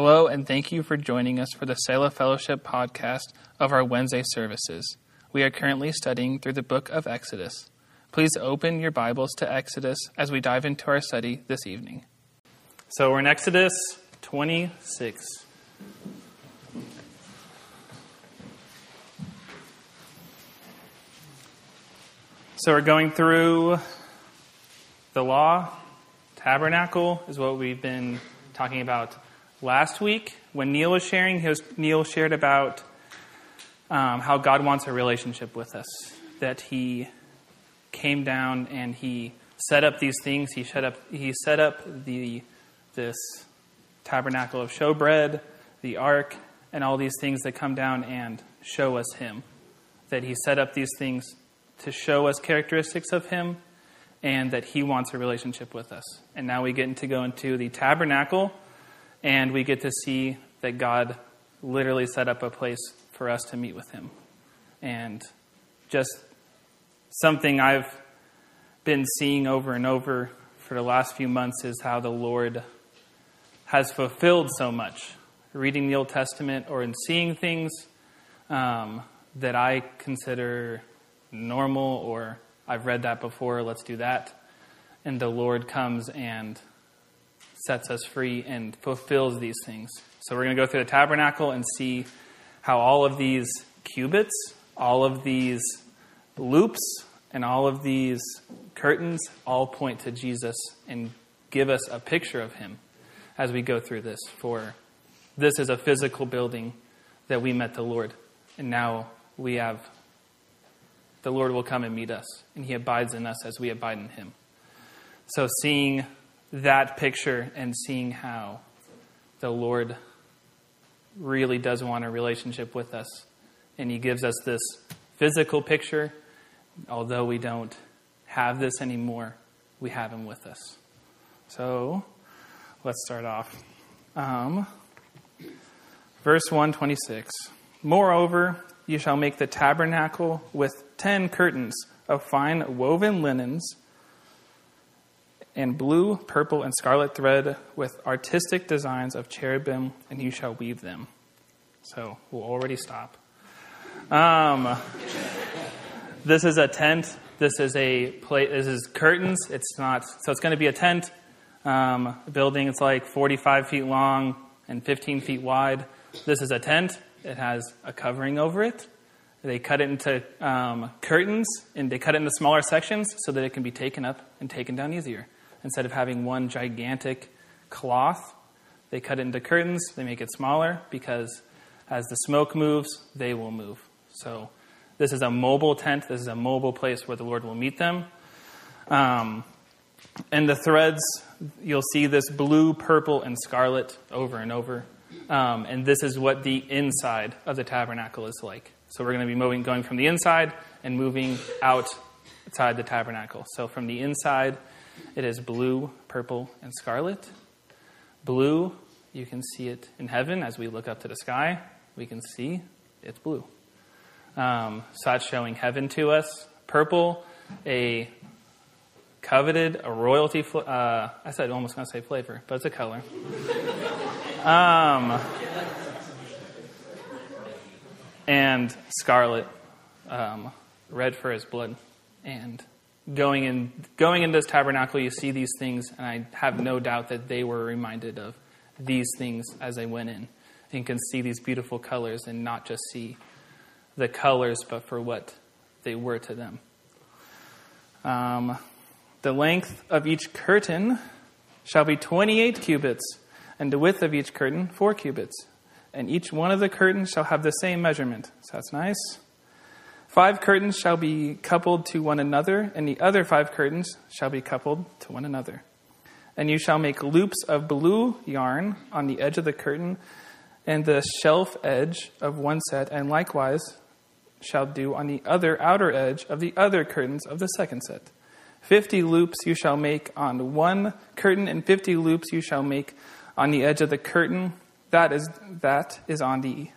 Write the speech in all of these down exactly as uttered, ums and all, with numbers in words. Hello, and thank you for joining us for the Selah Fellowship podcast of our Wednesday services. We are currently studying through the book of Exodus. Please open your Bibles to Exodus as we dive into our study this evening. So we're in Exodus twenty-six. So we're going through the law. Tabernacle is what we've been talking about last week. When Neil was sharing, he was, Neil shared about um, how God wants a relationship with us, that he came down and he set up these things. He set up, he set up the this tabernacle of showbread, the ark, and all these things that come down and show us him, that he set up these things to show us characteristics of him, and that he wants a relationship with us. And now we get to go into the tabernacle, and we get to see that God literally set up a place for us to meet with him. And just something I've been seeing over and over for the last few months is how the Lord has fulfilled so much. Reading the Old Testament or in seeing things um, that I consider normal, or I've read that before, let's do that. And the Lord comes and sets us free and fulfills these things. So we're going to go through the tabernacle and see how all of these cubits, all of these loops, and all of these curtains all point to Jesus and give us a picture of him as we go through this. For this is a physical building that we met the Lord, and now we have the Lord will come and meet us, and he abides in us as we abide in him. So seeing that picture and seeing how the Lord really does want a relationship with us, and he gives us this physical picture. Although we don't have this anymore, we have him with us. So let's start off. Um, verse one twenty-six. Moreover, you shall make the tabernacle with ten curtains of fine woven linens, and blue, purple, and scarlet thread with artistic designs of cherubim, and you shall weave them. So we'll already stop. Um, this is a tent. This is a place. This is curtains. It's not. So it's going to be a tent um, building. It's like forty-five feet long and fifteen feet wide. This is a tent. It has a covering over it. They cut it into um, curtains, and they cut it into smaller sections so that it can be taken up and taken down easier. Instead of having one gigantic cloth, they cut it into curtains. They make it smaller because as the smoke moves, they will move. So this is a mobile tent. This is a mobile place where the Lord will meet them. Um, and the threads, you'll see this blue, purple, and scarlet over and over. Um, and this is what the inside of the tabernacle is like. So we're going to be moving, going from the inside and moving outside the tabernacle. So from the inside, it is blue, purple, and scarlet. Blue, you can see it in heaven as we look up to the sky. We can see it's blue. Um, so that's showing heaven to us. Purple, a coveted, a royalty. Fl- uh, I said almost going to say flavor, but it's a color. um, and scarlet, um, red for his blood. And going in, going into this tabernacle, you see these things, and I have no doubt that they were reminded of these things as they went in, and can see these beautiful colors and not just see the colors, but for what they were to them. Um, the length of each curtain shall be twenty-eight cubits, and the width of each curtain four cubits. And each one of the curtains shall have the same measurement. So that's nice. Five curtains shall be coupled to one another, and the other five curtains shall be coupled to one another. And you shall make loops of blue yarn on the edge of the curtain and the shelf edge of one set, and likewise shall do on the other outer edge of the other curtains of the second set. Fifty loops you shall make on one curtain, and fifty loops you shall make on the edge of the curtain That is that is on the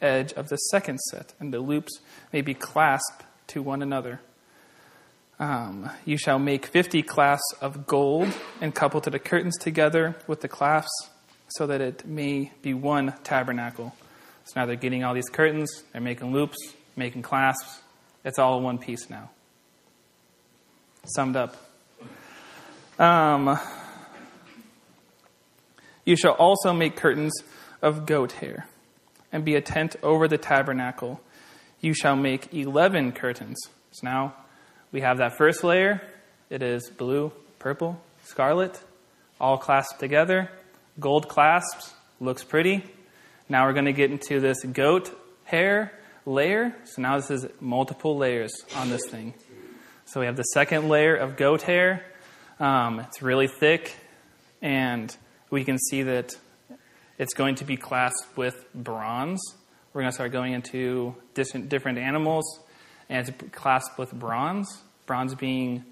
edge of the second set, and the loops may be clasped to one another. Um, you shall make fifty clasps of gold and couple to the curtains together with the clasps. so that it may be one tabernacle. So now they're getting all these curtains, they're making loops, making clasps. It's all in one piece now. Summed up. Um, you shall also make curtains of goat hair, and be a tent over the tabernacle. You shall make eleven curtains. So now we have that first layer. It is blue, purple, scarlet, all clasped together. Gold clasps, looks pretty. Now we're going to get into this goat hair layer. So now this is multiple layers on this thing. So we have the second layer of goat hair. Um, it's really thick, and we can see that it's going to be clasped with bronze. We're going to start going into different animals, and it's clasped with bronze. Bronze being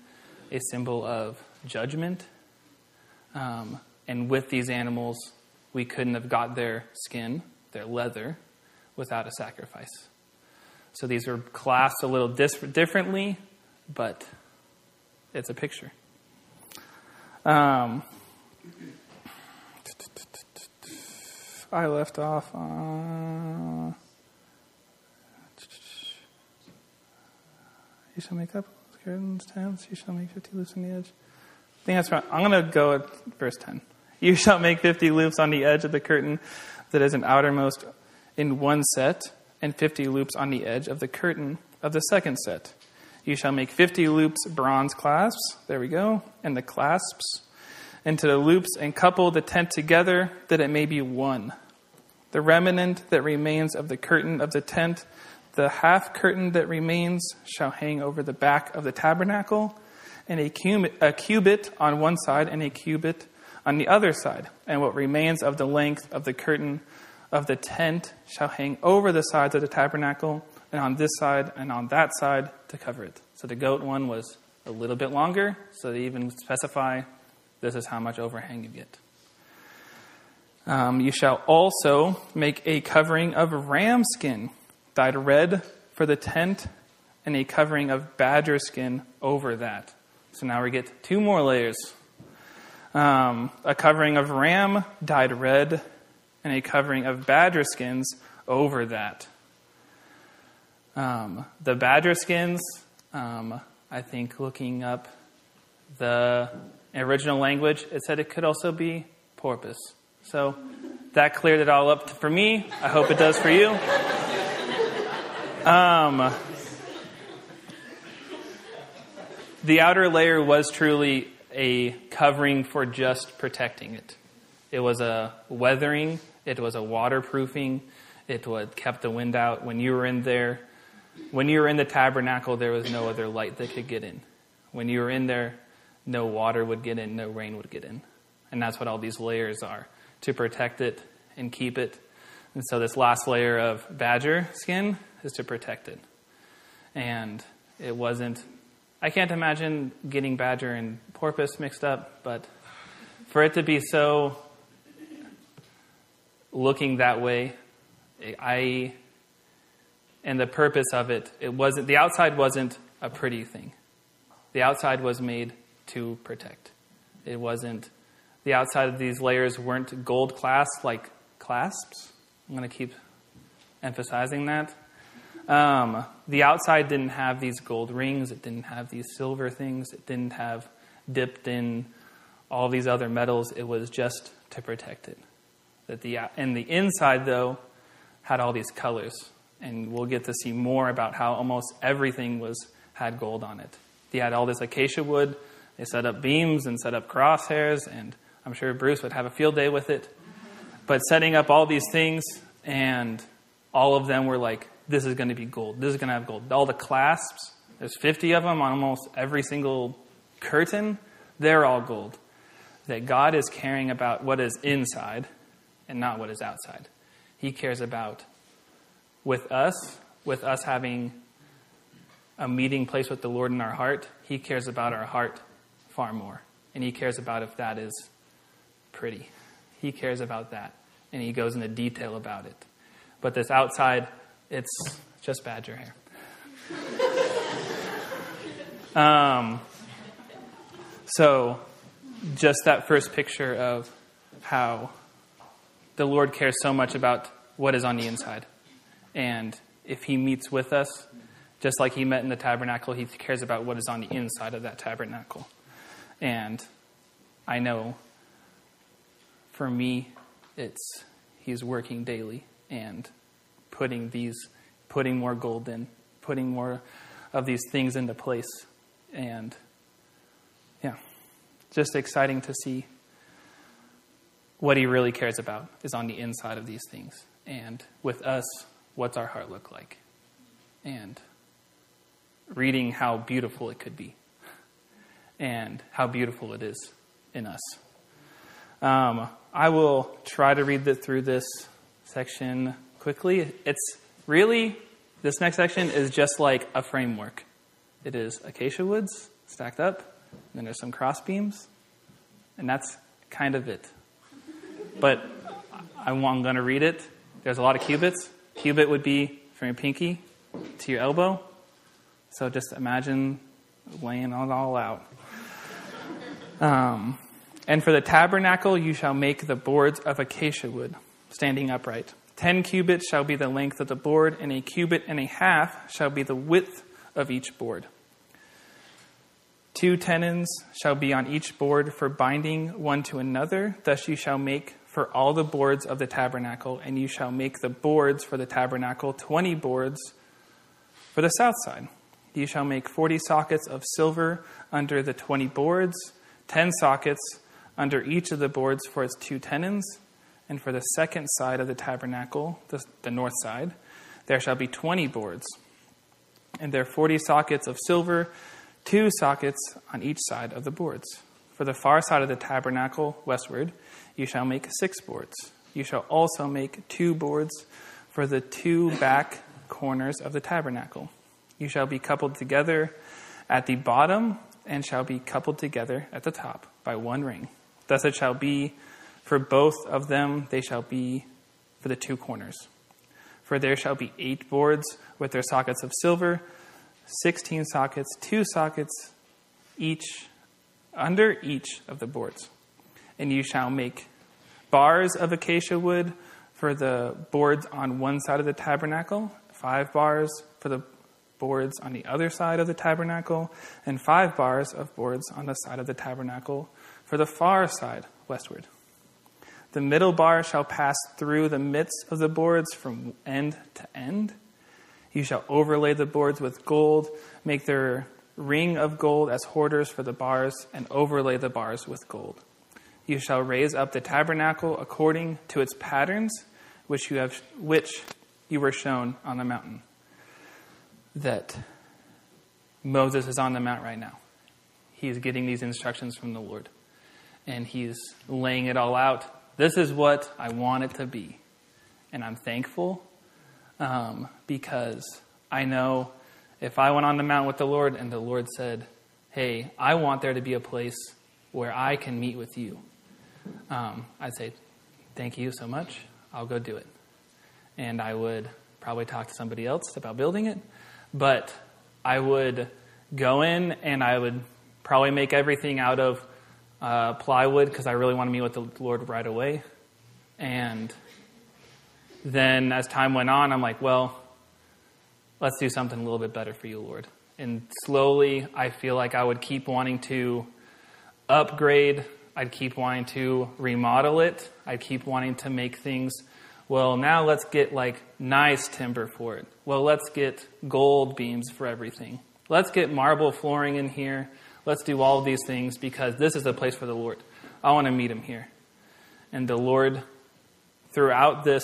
a symbol of judgment. Um, and with these animals, we couldn't have got their skin, their leather, without a sacrifice. So these were classed a little dis- differently, but it's a picture. Um, I left off on... You shall make up curtains, tents. You shall make fifty loops on the edge. I think that's right. I'm going to go at verse ten. You shall make fifty loops on the edge of the curtain that is an outermost in one set, and fifty loops on the edge of the curtain of the second set. You shall make fifty loops bronze clasps. There we go. And the clasps into the loops, and couple the tent together that it may be one. The remnant that remains of the curtain of the tent, the half curtain that remains, shall hang over the back of the tabernacle, and a cubit, a cubit on one side and a cubit on the other side. And what remains of the length of the curtain of the tent shall hang over the sides of the tabernacle, and on this side and on that side, to cover it. So the goat one was a little bit longer, so they even specify this is how much overhang you get. Um, you shall also make a covering of ram skin dyed red for the tent, and a covering of badger skin over that. So now we get two more layers. Um, a covering of ram dyed red, and a covering of badger skins over that. Um, the badger skins, um, I think looking up the original language, it said it could also be porpoise. So that cleared it all up for me. I hope it does for you. Um, the outer layer was truly a covering for just protecting it. It was a weathering. It was a waterproofing. It would kept the wind out. When you were in there, when you were in the tabernacle, there was no other light that could get in. When you were in there, no water would get in, no rain would get in. And that's what all these layers are, to protect it and keep it. And so this last layer of badger skin is to protect it. And it wasn't, I can't imagine getting badger and porpoise mixed up, but for it to be so looking that way, I, and the purpose of it, it wasn't, the outside wasn't a pretty thing. The outside was made to protect. It wasn't, the outside of these layers weren't gold clasps like clasps. I'm going to keep emphasizing that. Um, the outside didn't have these gold rings. It didn't have these silver things. It didn't have dipped in all these other metals. It was just to protect it. That the and the inside, though, had all these colors. And we'll get to see more about how almost everything was had gold on it. They had all this acacia wood. They set up beams and set up crosshairs, and I'm sure Bruce would have a field day with it. But setting up all these things, and all of them were like, this is going to be gold. This is going to have gold. All the clasps, there's fifty of them on almost every single curtain. They're all gold. That God is caring about what is inside and not what is outside. He cares about with us, with us having a meeting place with the Lord in our heart. He cares about our heart far more. And he cares about if that is pretty. He cares about that. And he goes into detail about it. But this outside, it's just badger hair. um, so just that first picture of how the Lord cares so much about what is on the inside. And if he meets with us, just like he met in the tabernacle, he cares about what is on the inside of that tabernacle. And I know for me, it's he's working daily and putting these, putting more gold in, putting more of these things into place. And yeah, just exciting to see what he really cares about is on the inside of these things. And with us, what's our heart look like? And reading how beautiful it could be and how beautiful it is in us. Um, I will try to read through this section quickly. It's really, this next section is just like a framework. It is acacia woods stacked up, and then there's some crossbeams, and that's kind of it. But I'm going to read it. There's a lot of cubits. Cubit would be from your pinky to your elbow. So just imagine laying it all out. Um, and for the tabernacle, you shall make the boards of acacia wood, standing upright. Ten cubits shall be the length of the board, and a cubit and a half shall be the width of each board. Two tenons shall be on each board for binding one to another. Thus you shall make for all the boards of the tabernacle, and you shall make the boards for the tabernacle twenty boards for the south side. You shall make forty sockets of silver under the twenty boards, ten sockets under each of the boards for its two tenons, and for the second side of the tabernacle, the, the north side, there shall be twenty boards, and there are forty sockets of silver, two sockets on each side of the boards. For the far side of the tabernacle, westward, you shall make six boards. You shall also make two boards for the two back corners of the tabernacle. You shall be coupled together at the bottom and shall be coupled together at the top by one ring. Thus it shall be for both of them, they shall be for the two corners. For there shall be eight boards with their sockets of silver, sixteen sockets, two sockets each under each of the boards. And you shall make bars of acacia wood for the boards on one side of the tabernacle, five bars for the boards on the other side of the tabernacle, and five bars of boards on the side of the tabernacle for the far side westward. The middle bar shall pass through the midst of the boards from end to end. You shall overlay the boards with gold, make their ring of gold as hoarders for the bars, and overlay the bars with gold. You shall raise up the tabernacle according to its patterns, which you have, which you were shown on the mountain. That Moses is on the mount right now. He's getting these instructions from the Lord. And he's laying it all out. This is what I want it to be. And I'm thankful um, because I know if I went on the mount with the Lord and the Lord said, hey, I want there to be a place where I can meet with you, um, I'd say, thank you so much. I'll go do it. And I would probably talk to somebody else about building it. But I would go in and I would probably make everything out of uh, plywood because I really want to meet with the Lord right away. And then as time went on, I'm like, well, let's do something a little bit better for you, Lord. And slowly I feel like I would keep wanting to upgrade. I'd keep wanting to remodel it. I'd keep wanting to make things. Well, now let's get like nice timber for it. Well, let's get gold beams for everything. Let's get marble flooring in here. Let's do all of these things because this is the place for the Lord. I want to meet him here. And the Lord, throughout this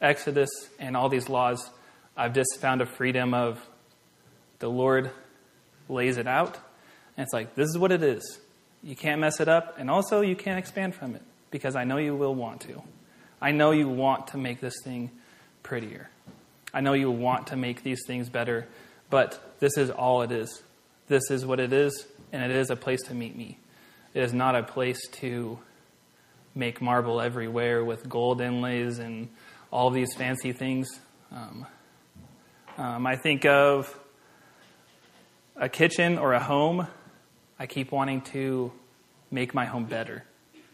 Exodus and all these laws, I've just found a freedom of the Lord lays it out. And it's like, this is what it is. You can't mess it up. And also you can't expand from it because I know you will want to. I know you want to make this thing prettier. I know you want to make these things better, but this is all it is. This is what it is, and it is a place to meet me. It is not a place to make marble everywhere with gold inlays and all these fancy things. Um, um, I think of a kitchen or a home. I keep wanting to make my home better.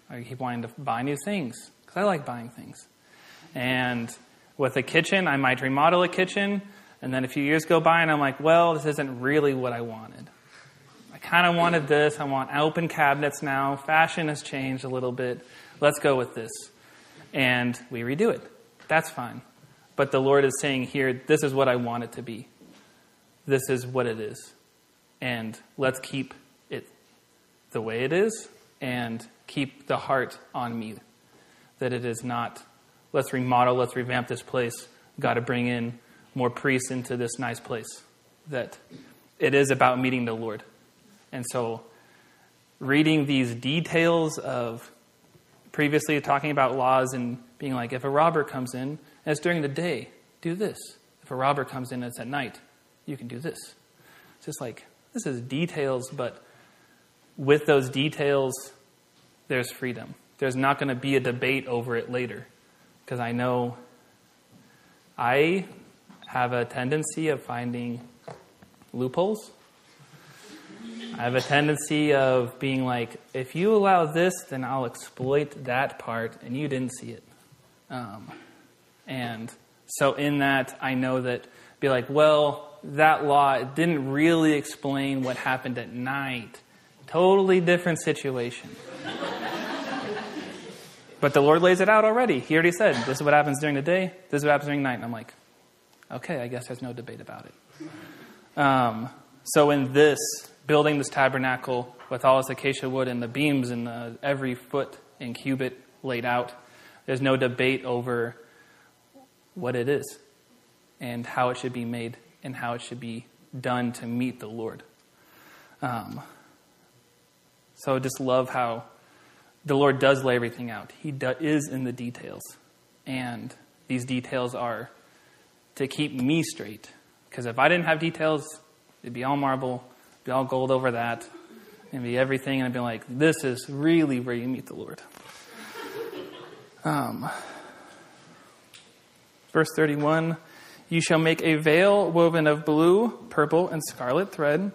I keep wanting to buy new things. because I like buying things. And with a kitchen, I might remodel a kitchen, and then a few years go by, and I'm like, well, this isn't really what I wanted. I kind of wanted this. I want open cabinets now. Fashion has changed a little bit. Let's go with this. And we redo it. That's fine. But the Lord is saying here, this is what I want it to be. This is what it is. And let's keep it the way it is and keep the heart on me. That it is not, let's remodel, let's revamp this place. Got to bring in more priests into this nice place. That it is about meeting the Lord. And so reading these details of previously talking about laws and being like, if a robber comes in and it's during the day, do this. If a robber comes in and it's at night, you can do this. It's just like, this is details, but with those details, there's freedom. There's not going to be a debate over it later. Because I know I have a tendency of finding loopholes. I have a tendency of being like, if you allow this, then I'll exploit that part, and you didn't see it. Um, and so in that, I know that be like, well, that law didn't really explain what happened at night. Totally different situation. But the Lord lays it out already. He already said, this is what happens during the day, this is what happens during night. And I'm like, okay, I guess there's no debate about it. Um, so in this, building this tabernacle with all its acacia wood and the beams and the, every foot and cubit laid out, there's no debate over what it is and how it should be made and how it should be done to meet the Lord. Um, so I just love how the Lord does lay everything out. He do, is in the details. And these details are to keep me straight. Because if I didn't have details, it'd be all marble, it'd be all gold over that, it'd be everything, and I'd be like, this is really where you meet the Lord. Um, verse thirty-one, you shall make a veil woven of blue, purple, and scarlet thread,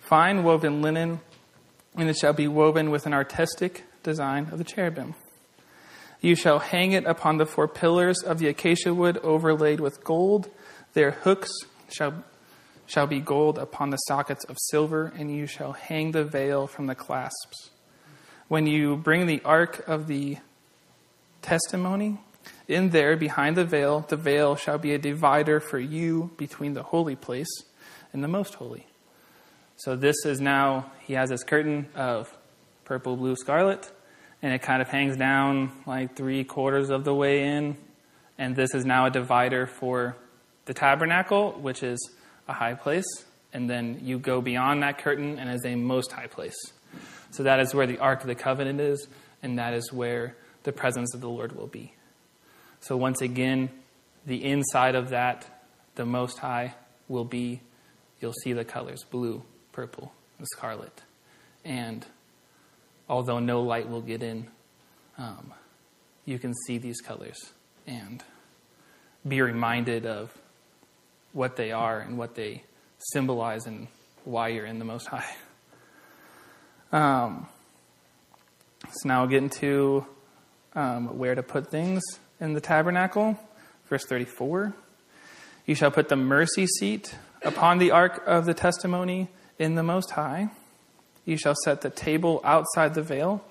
fine woven linen, and it shall be woven with an artistic design of the cherubim. You shall hang it upon the four pillars of the acacia wood overlaid with gold. Their hooks shall, shall be gold upon the sockets of silver, and you shall hang the veil from the clasps. When you bring the ark of the testimony in there behind the veil, the veil shall be a divider for you between the holy place and the most holy. So this is now, he has this curtain of purple, blue, scarlet, and it kind of hangs down like three quarters of the way in. And this is now a divider for the tabernacle, which is a high place. And then you go beyond that curtain and is a most high place. So that is where the Ark of the Covenant is, and that is where the presence of the Lord will be. So once again, the inside of that, the Most High, will be, you'll see the colors, blue, purple, and scarlet. And although no light will get in, um, you can see these colors and be reminded of what they are and what they symbolize and why you're in the Most High. Um, so now we'll get into Um, where to put things in the tabernacle. Verse thirty-four, you shall put the mercy seat upon the ark of the testimony in the Most High. You shall set the table outside the veil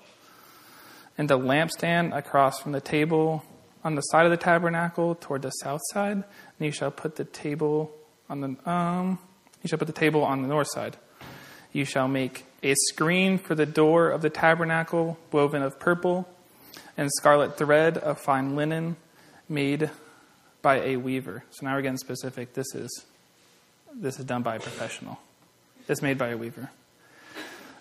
and the lampstand across from the table on the side of the tabernacle toward the south side. And you shall put the table on the, um, you shall put the table on the north side. You shall make a screen for the door of the tabernacle woven of purple and scarlet thread of fine linen made by a weaver. So now we're getting specific. This is this is done by a professional. It's made by a weaver.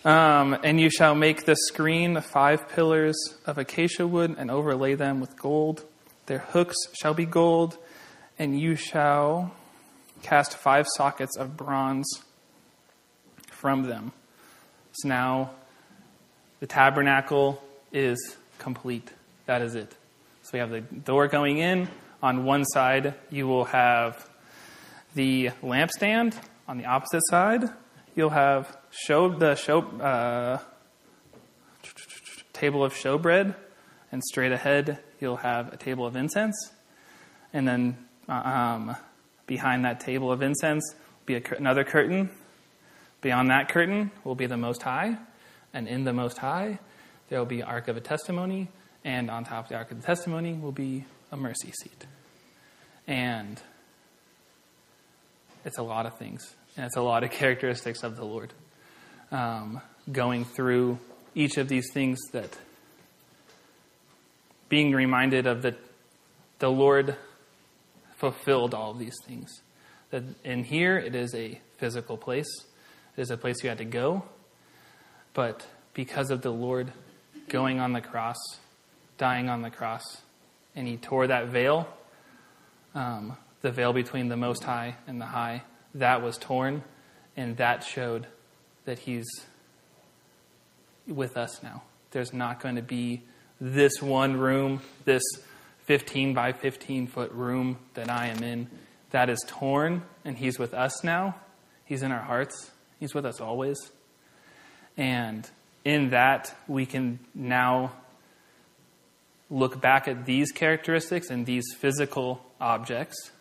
Um, and you shall make the screen five pillars of acacia wood and overlay them with gold. Their hooks shall be gold, and you shall cast five sockets of bronze from them. So now the tabernacle is complete. That is it. So we have the door going in. On one side, you will have the lampstand. On the opposite side, you'll have show, the show, uh, table of showbread. And straight ahead, you'll have a table of incense, and then um, behind that table of incense will be a, another curtain. Beyond that curtain will be the Most High, and in the Most High there will be Ark of the Testimony, and on top of the Ark of the Testimony will be a mercy seat. And it's a lot of things, and it's a lot of characteristics of the Lord. Um, going through each of these things, that being reminded of that the Lord fulfilled all of these things. That in here, it is a physical place. It is a place you had to go. But because of the Lord going on the cross, dying on the cross, and he tore that veil, um, the veil between the Most High and the High, that was torn, and that showed that he's with us now. There's not going to be this one room, this fifteen by fifteen foot room that I am in. That is torn, and he's with us now. He's in our hearts. He's with us always. And in that, we can now look back at these characteristics and these physical objects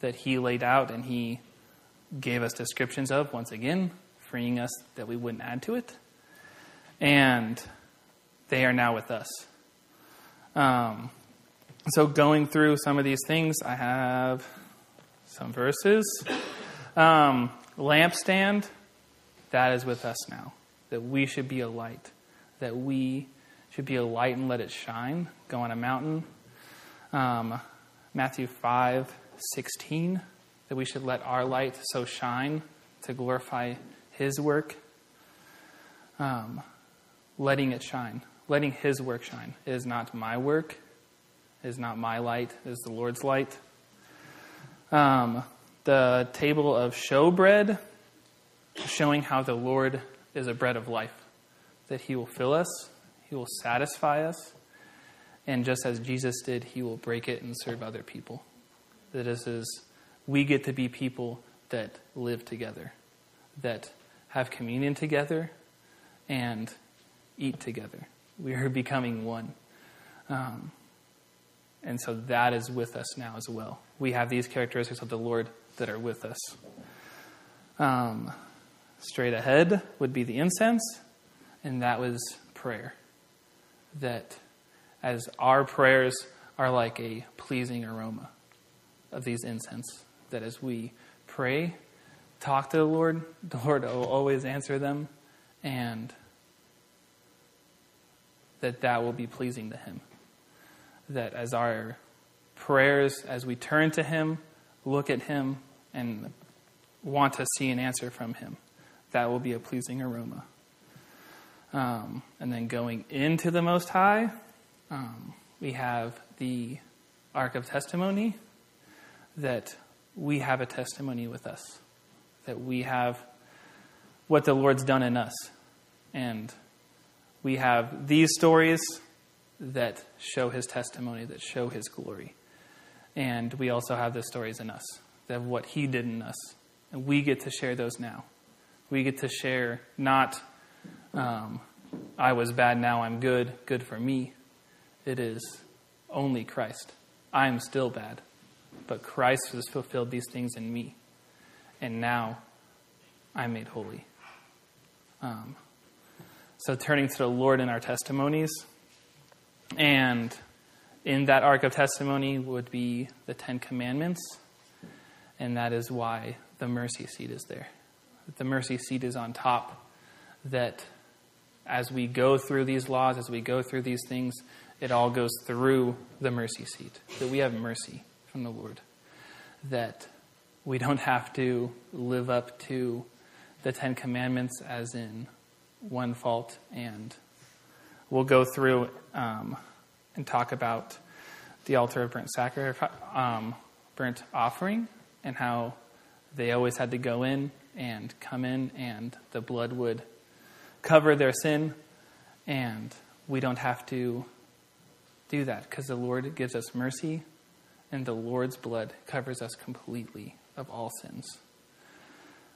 that he laid out and he gave us descriptions of, once again, freeing us that we wouldn't add to it. And they are now with us. Um, so going through some of these things, I have some verses. Um, lampstand, that is with us now. That we should be a light. That we should be a light and let it shine. Go on a mountain. Um, Matthew five sixteen, that we should let our light so shine to glorify his work. Um, letting it shine. Letting his work shine. It is not my work. It is not my light. It is the Lord's light. Um, the table of showbread, showing how the Lord is a bread of life. That he will fill us. He will satisfy us. And just as Jesus did, he will break it and serve other people. That this is, we get to be people that live together. That have communion together. And eat together. We are becoming one. Um, and so that is with us now as well. We have these characteristics of the Lord that are with us. Um, straight ahead would be the incense, and that was prayer. That as our prayers are like a pleasing aroma of these incense, that as we pray, talk to the Lord, the Lord will always answer them, and that that will be pleasing to him. That as our prayers, as we turn to him, look at him, and want to see an answer from him, that will be a pleasing aroma. Um, and then going into the Most High, um, we have the Ark of Testimony, that we have a testimony with us. That we have what the Lord's done in us. And we have these stories that show his testimony, that show his glory. And we also have the stories in us, that what he did in us. And we get to share those now. We get to share not, um, I was bad, now I'm good, good for me. It is only Christ. I am still bad, but Christ has fulfilled these things in me. And now I'm made holy. Um So turning to the Lord in our testimonies, and in that Ark of Testimony would be the Ten Commandments, and that is why the mercy seat is there. The mercy seat is on top, that as we go through these laws, as we go through these things, it all goes through the mercy seat, that we have mercy from the Lord, that we don't have to live up to the Ten Commandments as in one fault, and we'll go through um, and talk about the altar of burnt sacrifice, um, burnt offering, and how they always had to go in and come in, and the blood would cover their sin, and we don't have to do that because the Lord gives us mercy, and the Lord's blood covers us completely of all sins.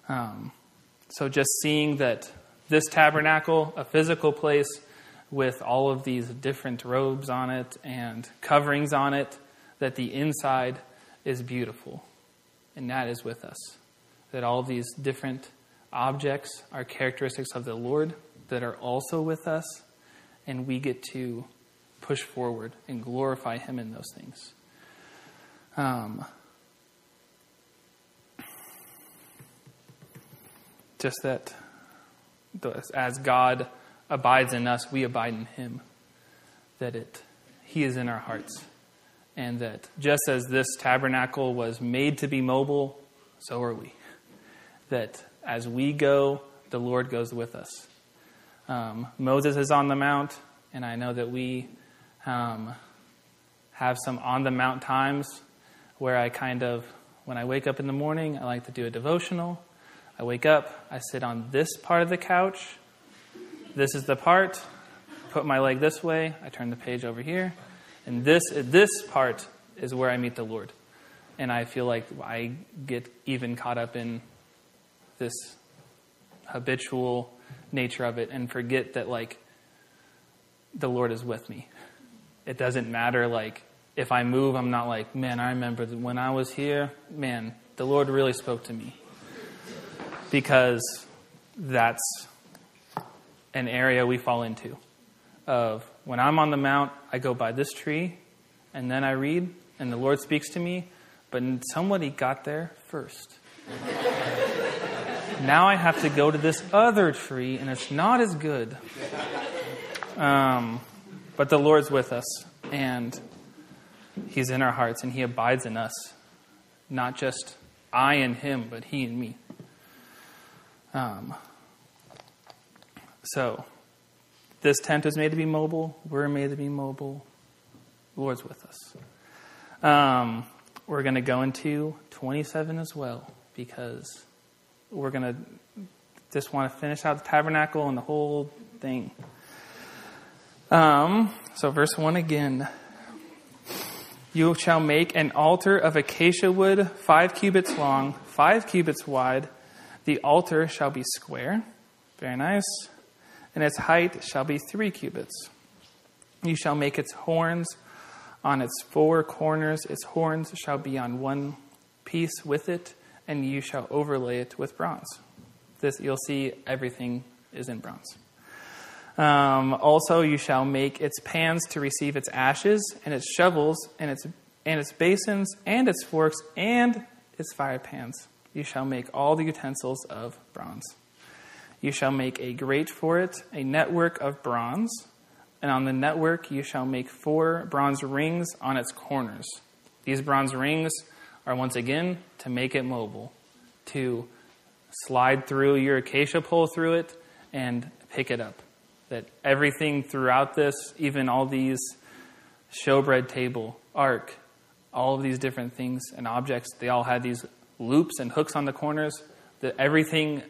Um, so just seeing that. This tabernacle, a physical place, with all of these different robes on it and coverings on it, that the inside is beautiful. And that is with us. That all these different objects are characteristics of the Lord that are also with us, and we get to push forward and glorify Him in those things. Um, just that as God abides in us, we abide in Him. That it, He is in our hearts. And that just as this tabernacle was made to be mobile, so are we. That as we go, the Lord goes with us. Um, Moses is on the mount, and I know that we um, have some on the mount times where I kind of, when I wake up in the morning, I like to do a devotional. I wake up, I sit on this part of the couch. This is the part. Put my leg this way. I turn the page over here. And this this part is where I meet the Lord. And I feel like I get even caught up in this habitual nature of it and forget that, like, the Lord is with me. It doesn't matter, like, if I move, I'm not like, man, I remember that when I was here, man, the Lord really spoke to me. Because that's an area we fall into of, when I'm on the mount, I go by this tree, and then I read, and the Lord speaks to me, but somebody got there first. Now I have to go to this other tree, and it's not as good. Um, but the Lord's with us, and He's in our hearts, and He abides in us. Not just I and Him, but He and me. Um, so, this tent is made to be mobile. We're made to be mobile. The Lord's with us. Um, we're going to go into twenty-seven as well, because we're going to just want to finish out the tabernacle and the whole thing. Um, so verse one again. You shall make an altar of acacia wood, five cubits long, five cubits wide. The altar shall be square. Very nice. And its height shall be three cubits. You shall make its horns on its four corners. Its horns shall be on one piece with it. And you shall overlay it with bronze. This, you'll see everything is in bronze. Um, also, you shall make its pans to receive its ashes, and its shovels, and its and its basins, and its forks, and its fire pans. You shall make all the utensils of bronze. You shall make a grate for it, a network of bronze, and on the network you shall make four bronze rings on its corners. These bronze rings are once again to make it mobile, to slide through your acacia pole through it and pick it up. That everything throughout this, even all these showbread table, ark, all of these different things and objects, they all had these loops and hooks on the corners. That everything,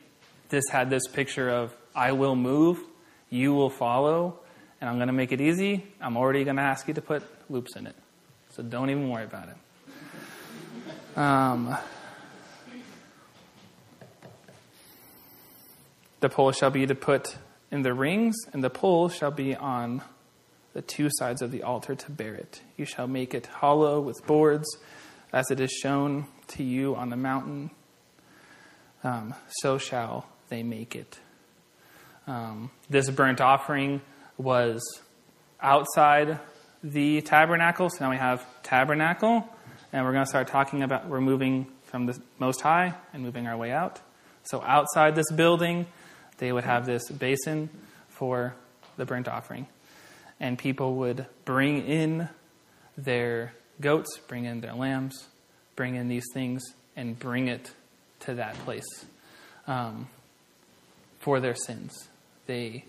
this had this picture of, I will move, you will follow, and I'm going to make it easy. I'm already going to ask you to put loops in it. So don't even worry about it. Um, the pole shall be to put in the rings, and the pole shall be on the two sides of the altar to bear it. You shall make it hollow with boards, as it is shown to you on the mountain. Um, so shall they make it. Um, this burnt offering was outside the tabernacle, so now we have tabernacle. And we're going to start talking about we're moving from the Most High and moving our way out. So outside this building, they would have this basin for the burnt offering. And people would bring in their goats, bring in their lambs, bring in these things, and bring it to that place um, for their sins. They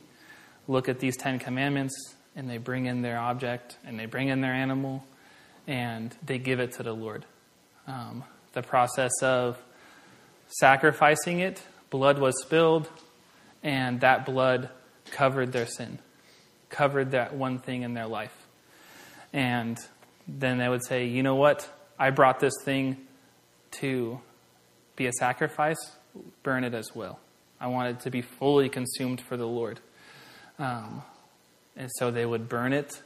look at these Ten Commandments, and they bring in their object, and they bring in their animal, and they give it to the Lord. Um, the process of sacrificing it, blood was spilled, and that blood covered their sin, covered that one thing in their life. And then they would say, you know what? I brought this thing to be a sacrifice. Burn it as well. I want it to be fully consumed for the Lord. Um, And so they would burn it,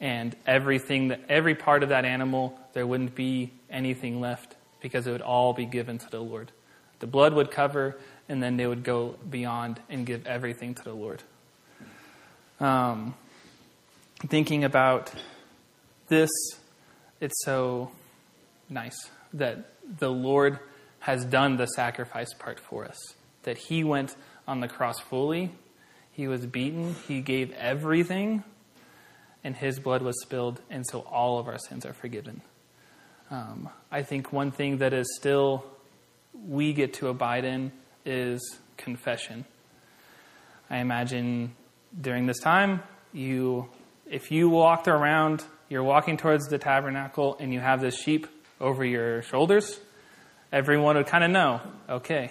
and everything, that every part of that animal, there wouldn't be anything left, because it would all be given to the Lord. The blood would cover, and then they would go beyond and give everything to the Lord. Um, thinking about this, it's so nice that the Lord has done the sacrifice part for us, that he went on the cross fully, he was beaten, he gave everything, and his blood was spilled, and so all of our sins are forgiven. Um, I think one thing that is still we get to abide in is confession. I imagine during this time, you, if you walked around, you're walking towards the tabernacle and you have this sheep over your shoulders, everyone would kind of know, okay,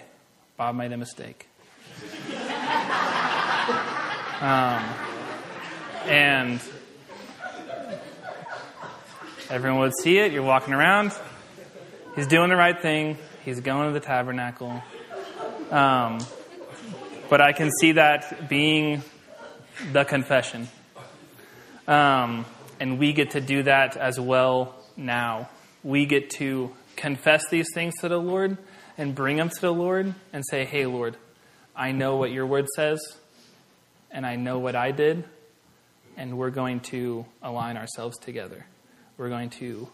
Bob made a mistake. um, and everyone would see it. You're walking around. He's doing the right thing. He's going to the tabernacle. Um, but I can see that being the confession. Um, and we get to do that as well now. We get to confess these things to the Lord and bring them to the Lord and say, hey, Lord, I know what your word says, and I know what I did, and we're going to align ourselves together. We're going to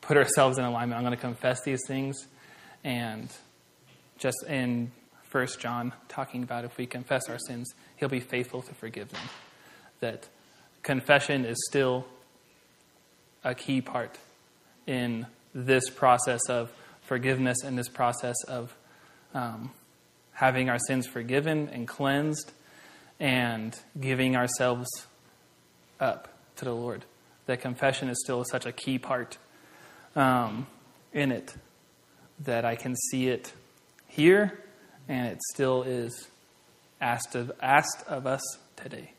put ourselves in alignment. I'm going to confess these things. And just in First John, talking about if we confess our sins, he'll be faithful to forgive them. That confession is still a key part in this process of forgiveness and this process of um, having our sins forgiven and cleansed and giving ourselves up to the Lord. That confession is still such a key part um, in it, that I can see it here, and it still is asked of, asked of us today.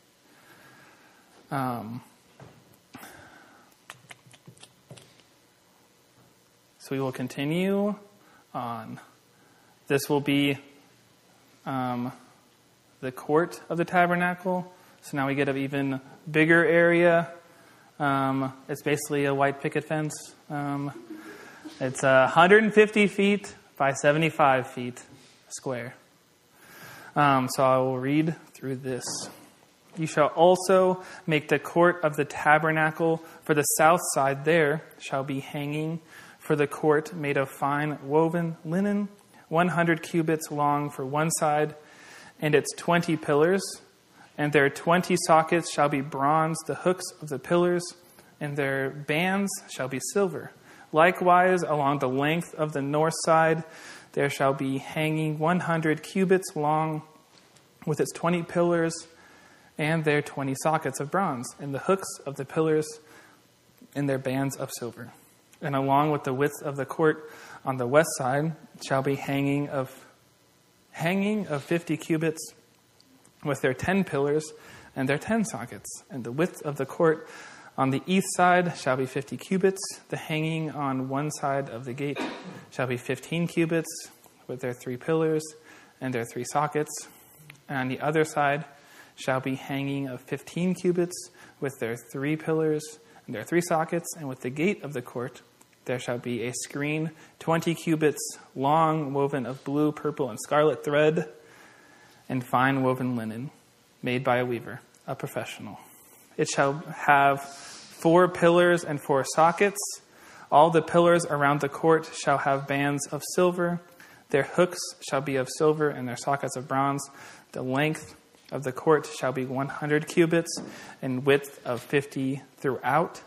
Um, so we will continue on. This will be um, the court of the tabernacle. So now we get an even bigger area. Um, it's basically a white picket fence. Um, it's uh, one hundred fifty feet by seventy-five feet square. Um, so I will read through this. You shall also make the court of the tabernacle, for the south side there shall be hanging, for the court made of fine woven linen, one hundred cubits long for one side, and its twenty pillars. And their twenty sockets shall be bronze, the hooks of the pillars, and their bands shall be silver. Likewise, along the length of the north side, there shall be hanging one hundred cubits long, with its twenty pillars, and their twenty sockets of bronze, and the hooks of the pillars, and their bands of silver. And along with the width of the court on the west side shall be hanging of hanging of fifty cubits, with their ten pillars and their ten sockets. And the width of the court on the east side shall be fifty cubits. The hanging on one side of the gate shall be fifteen cubits, with their three pillars and their three sockets. And on the other side shall be hanging of fifteen cubits, with their three pillars and their three sockets. And with the gate of the court there shall be a screen twenty cubits long, woven of blue, purple, and scarlet thread, and fine woven linen, made by a weaver, a professional. It shall have four pillars and four sockets. All the pillars around the court shall have bands of silver. Their hooks shall be of silver, and their sockets of bronze. The length of the court shall be one hundred cubits, and width of fifty throughout,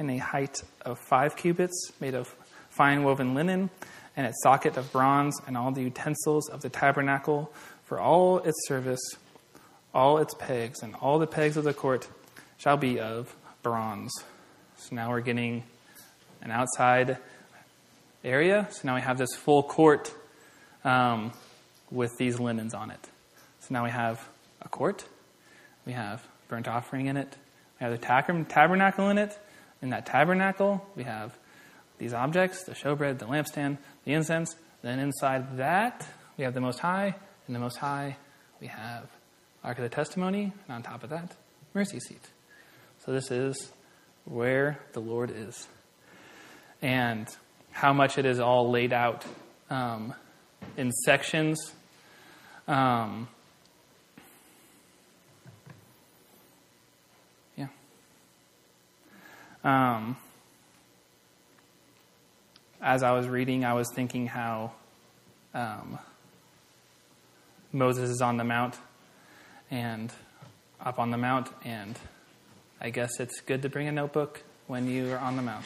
and a height of five cubits, made of fine woven linen, and its socket of bronze, and all the utensils of the tabernacle, for all its service, all its pegs, and all the pegs of the court shall be of bronze. So now we're getting an outside area. So now we have this full court um, with these linens on it. So now we have a court. We have burnt offering in it. We have the tabernacle in it. In that tabernacle, we have these objects, the showbread, the lampstand, the incense. Then inside that, we have the Most High. In the Most High, we have Ark of the Testimony, and on top of that, mercy seat. So this is where the Lord is. And how much it is all laid out um, in sections. Um, yeah. Um, as I was reading, I was thinking how um, Moses is on the mount and up on the mount, and I guess it's good to bring a notebook when you are on the mount.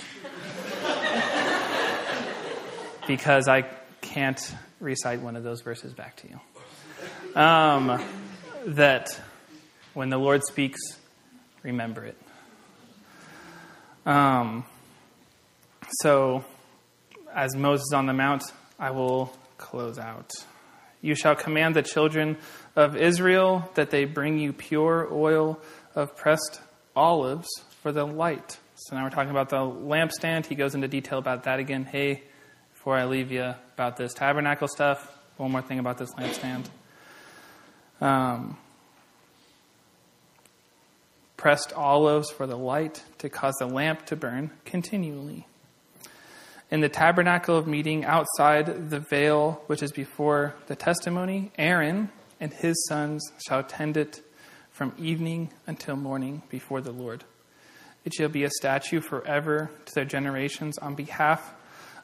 Because I can't recite one of those verses back to you. Um, that when the Lord speaks, remember it. Um, so, as Moses on the mount, I will close out. You shall command the children of Israel that they bring you pure oil of pressed olives for the light. So now we're talking about the lampstand. He goes into detail about that again. Hey, before I leave you about this tabernacle stuff, one more thing about this lampstand. Um, pressed olives for the light to cause the lamp to burn continually. In the tabernacle of meeting outside the veil, which is before the testimony, Aaron and his sons shall tend it from evening until morning before the Lord. It shall be a statue forever to their generations on behalf of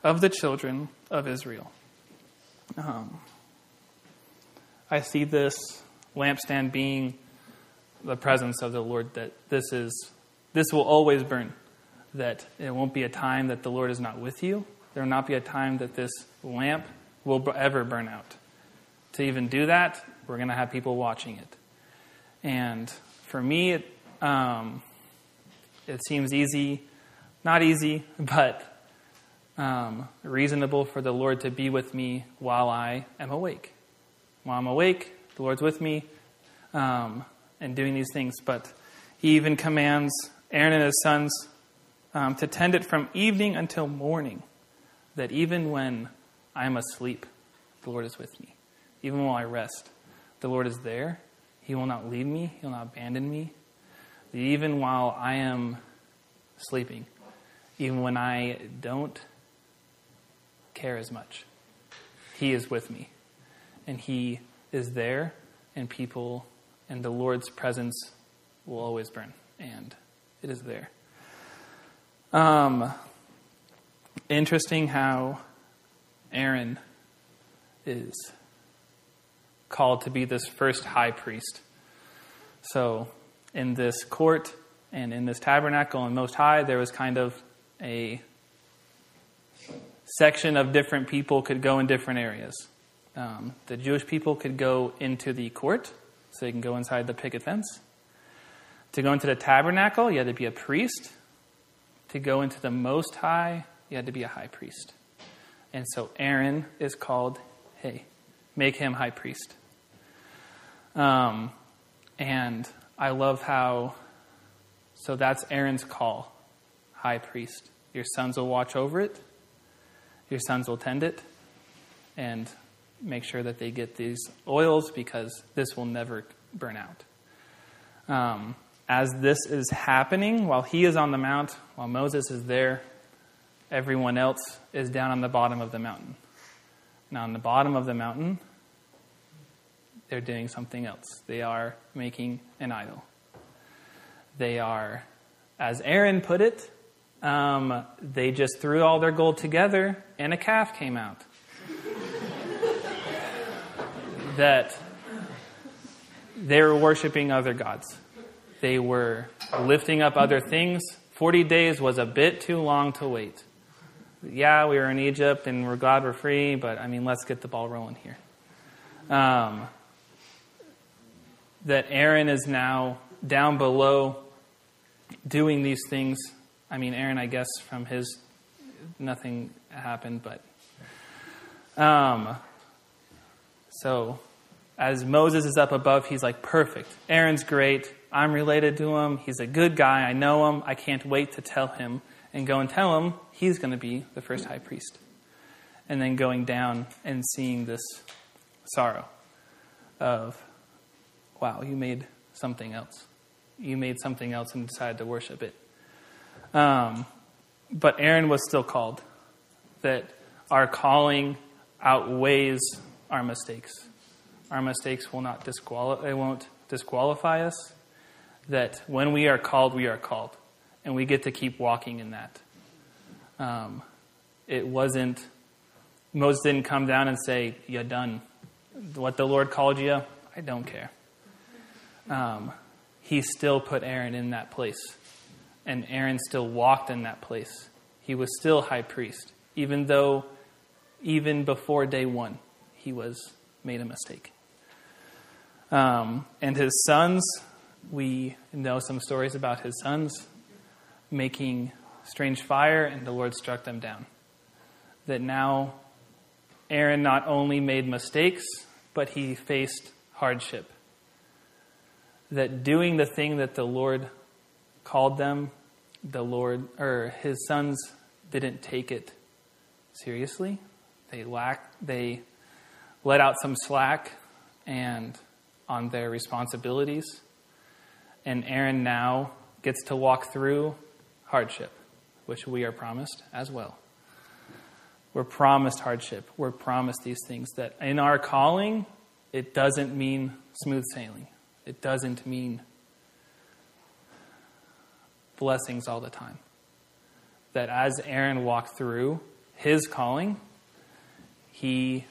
of the children of Israel. Um, I see this lampstand being the presence of the Lord, that this is, this will always burn, that it won't be a time that the Lord is not with you. There will not be a time that this lamp will ever burn out. To even do that, we're going to have people watching it. And for me, it, um, it seems easy, not easy, but Um, reasonable for the Lord to be with me while I am awake. While I'm awake, the Lord's with me um, and doing these things. But he even commands Aaron and his sons um, to tend it from evening until morning, that even when I'm asleep, the Lord is with me. Even while I rest, the Lord is there. He will not leave me. He will not abandon me. Even while I am sleeping, even when I don't care as much, he is with me, and he is there, and people, and the Lord's presence will always burn, and it is there. Um, interesting how Aaron is called to be this first high priest. So in this court and in this tabernacle and Most High, there was kind of a section of different people could go in different areas. Um, the Jewish people could go into the court, so they can go inside the picket fence. To go into the tabernacle, you had to be a priest. To go into the Most High, you had to be a high priest. And so Aaron is called, hey, make him high priest. Um, and I love how, so that's Aaron's call, high priest. Your sons will watch over it. Your sons will tend it and make sure that they get these oils, because this will never burn out. Um, as this is happening, while he is on the mount, while Moses is there, everyone else is down on the bottom of the mountain. Now, on the bottom of the mountain, they're doing something else. They are making an idol. They are, as Aaron put it, Um, they just threw all their gold together and a calf came out. That they were worshiping other gods. They were lifting up other things. Forty days was a bit too long to wait. Yeah, we were in Egypt and we're glad we're free, but I mean, let's get the ball rolling here. Um, that Aaron is now down below doing these things. I mean, Aaron, I guess from his, nothing happened, but. Um, so as Moses is up above, he's like, perfect. Aaron's great. I'm related to him. He's a good guy. I know him. I can't wait to tell him and go and tell him he's going to be the first high priest. And then going down and seeing this sorrow of, wow, you made something else. you made something else and decided to worship it. Um, but Aaron was still called. That our calling outweighs our mistakes. Our mistakes will not disqualify, they won't disqualify us. That when we are called, we are called. And we get to keep walking in that. Um, it wasn't, Moses didn't come down and say, you're done. What the Lord called you, I don't care. Um, he still put Aaron in that place. And Aaron still walked in that place. He was still high priest. Even though, even before day one, he was made a mistake. Um, and his sons, we know some stories about his sons making strange fire, and the Lord struck them down. That now Aaron not only made mistakes, but he faced hardship. That doing the thing that the Lord called them, the Lord or his sons didn't take it seriously. They lacked, they let out some slack and on their responsibilities. And Aaron now gets to walk through hardship, which we are promised as well. We're promised hardship. We're promised these things that in our calling, it doesn't mean smooth sailing. It doesn't mean blessings all the time. That as Aaron walked through his calling, he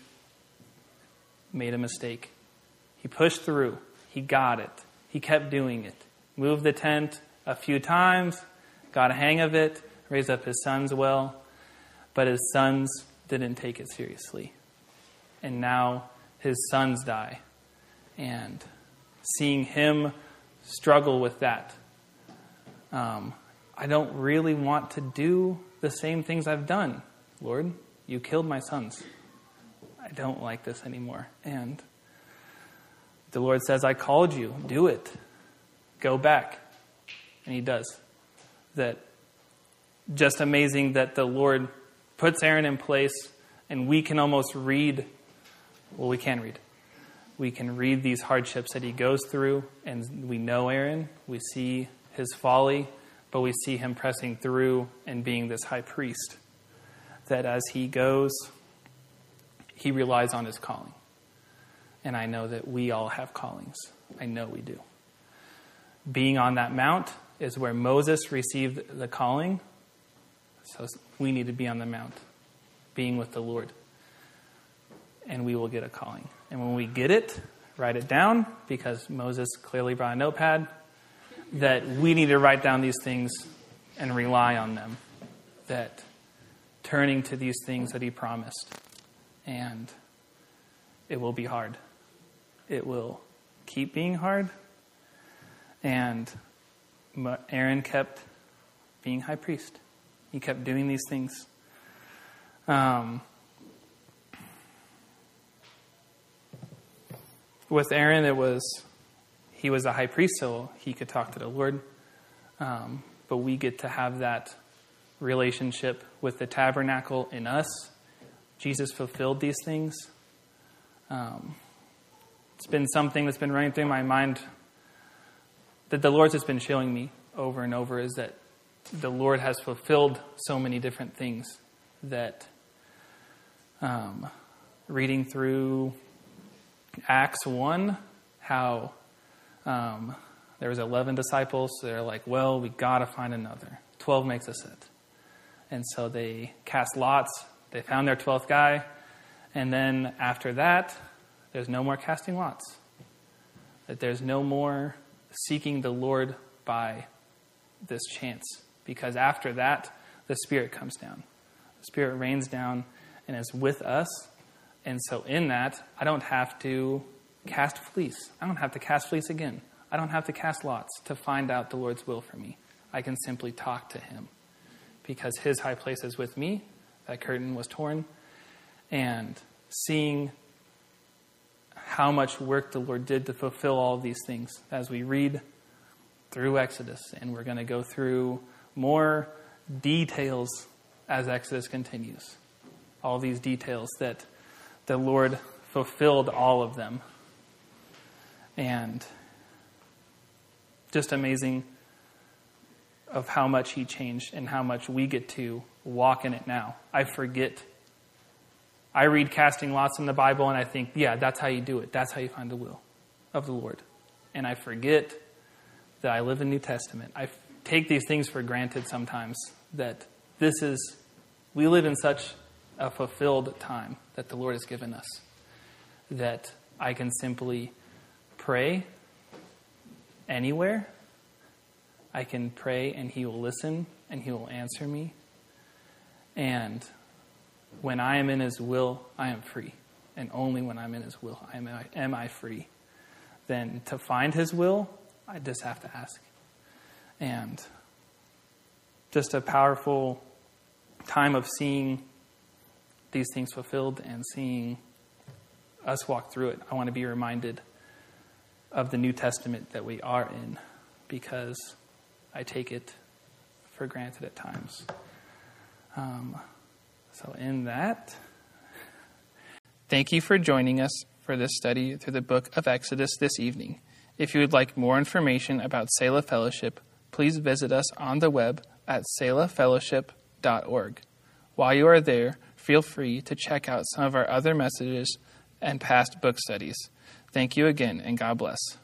made a mistake. He pushed through. He got it. He kept doing it. Moved the tent a few times, got a hang of it, raised up his sons well. But his sons didn't take it seriously. And now his sons die. And seeing him struggle with that, um, I don't really want to do the same things I've done. Lord, you killed my sons. I don't like this anymore. And the Lord says, I called you. Do it. Go back. And he does. That just amazing that the Lord puts Aaron in place, and we can almost read, well, we can read. We can read these hardships that he goes through, and we know Aaron. We see his folly, but we see him pressing through and being this high priest. That as he goes, he relies on his calling. And I know that we all have callings. I know we do. Being on that mount is where Moses received the calling. So we need to be on the mount, being with the Lord. And we will get a calling. And when we get it, write it down, because Moses clearly brought a notepad, that we need to write down these things and rely on them. That turning to these things that he promised. And it will be hard. It will keep being hard. And Aaron kept being high priest. He kept doing these things. Um, with Aaron, it was, he was a high priest, so he could talk to the Lord. Um, but we get to have that relationship with the tabernacle in us. Jesus fulfilled these things. Um, it's been something that's been running through my mind that the Lord's just been showing me over and over, is that the Lord has fulfilled so many different things that um, reading through Acts one, how um, there was eleven disciples. So they're like, well, we got to find another. twelve makes a set. And so they cast lots. They found their twelfth guy. And then after that, there's no more casting lots. That there's no more seeking the Lord by this chance. Because after that, the Spirit comes down. The Spirit rains down and is with us. And so in that, I don't have to cast fleece. I don't have to cast fleece again. I don't have to cast lots to find out the Lord's will for me. I can simply talk to him. Because his high place is with me. That curtain was torn. And seeing how much work the Lord did to fulfill all of these things as we read through Exodus. And we're going to go through more details as Exodus continues. All these details that the Lord fulfilled all of them. And just amazing of how much he changed and how much we get to walk in it now. I forget. I read casting lots in the Bible and I think, yeah, that's how you do it. That's how you find the will of the Lord. And I forget that I live in New Testament. I f- take these things for granted sometimes, that this is, we live in such a fulfilled time that the Lord has given us, that I can simply pray anywhere. I can pray and he will listen and he will answer me. And when I am in his will, I am free. And only when I'm in his will I am, I, am I free. Then to find his will, I just have to ask. And just a powerful time of seeing these things fulfilled and seeing us walk through it. I want to be reminded of the New Testament that we are in, because I take it for granted at times. Um, so in that, thank you for joining us for this study through the book of Exodus this evening. If you would like more information about Selah Fellowship, please visit us on the web at selah fellowship dot org. While you are there, feel free to check out some of our other messages and past book studies. Thank you again, and God bless.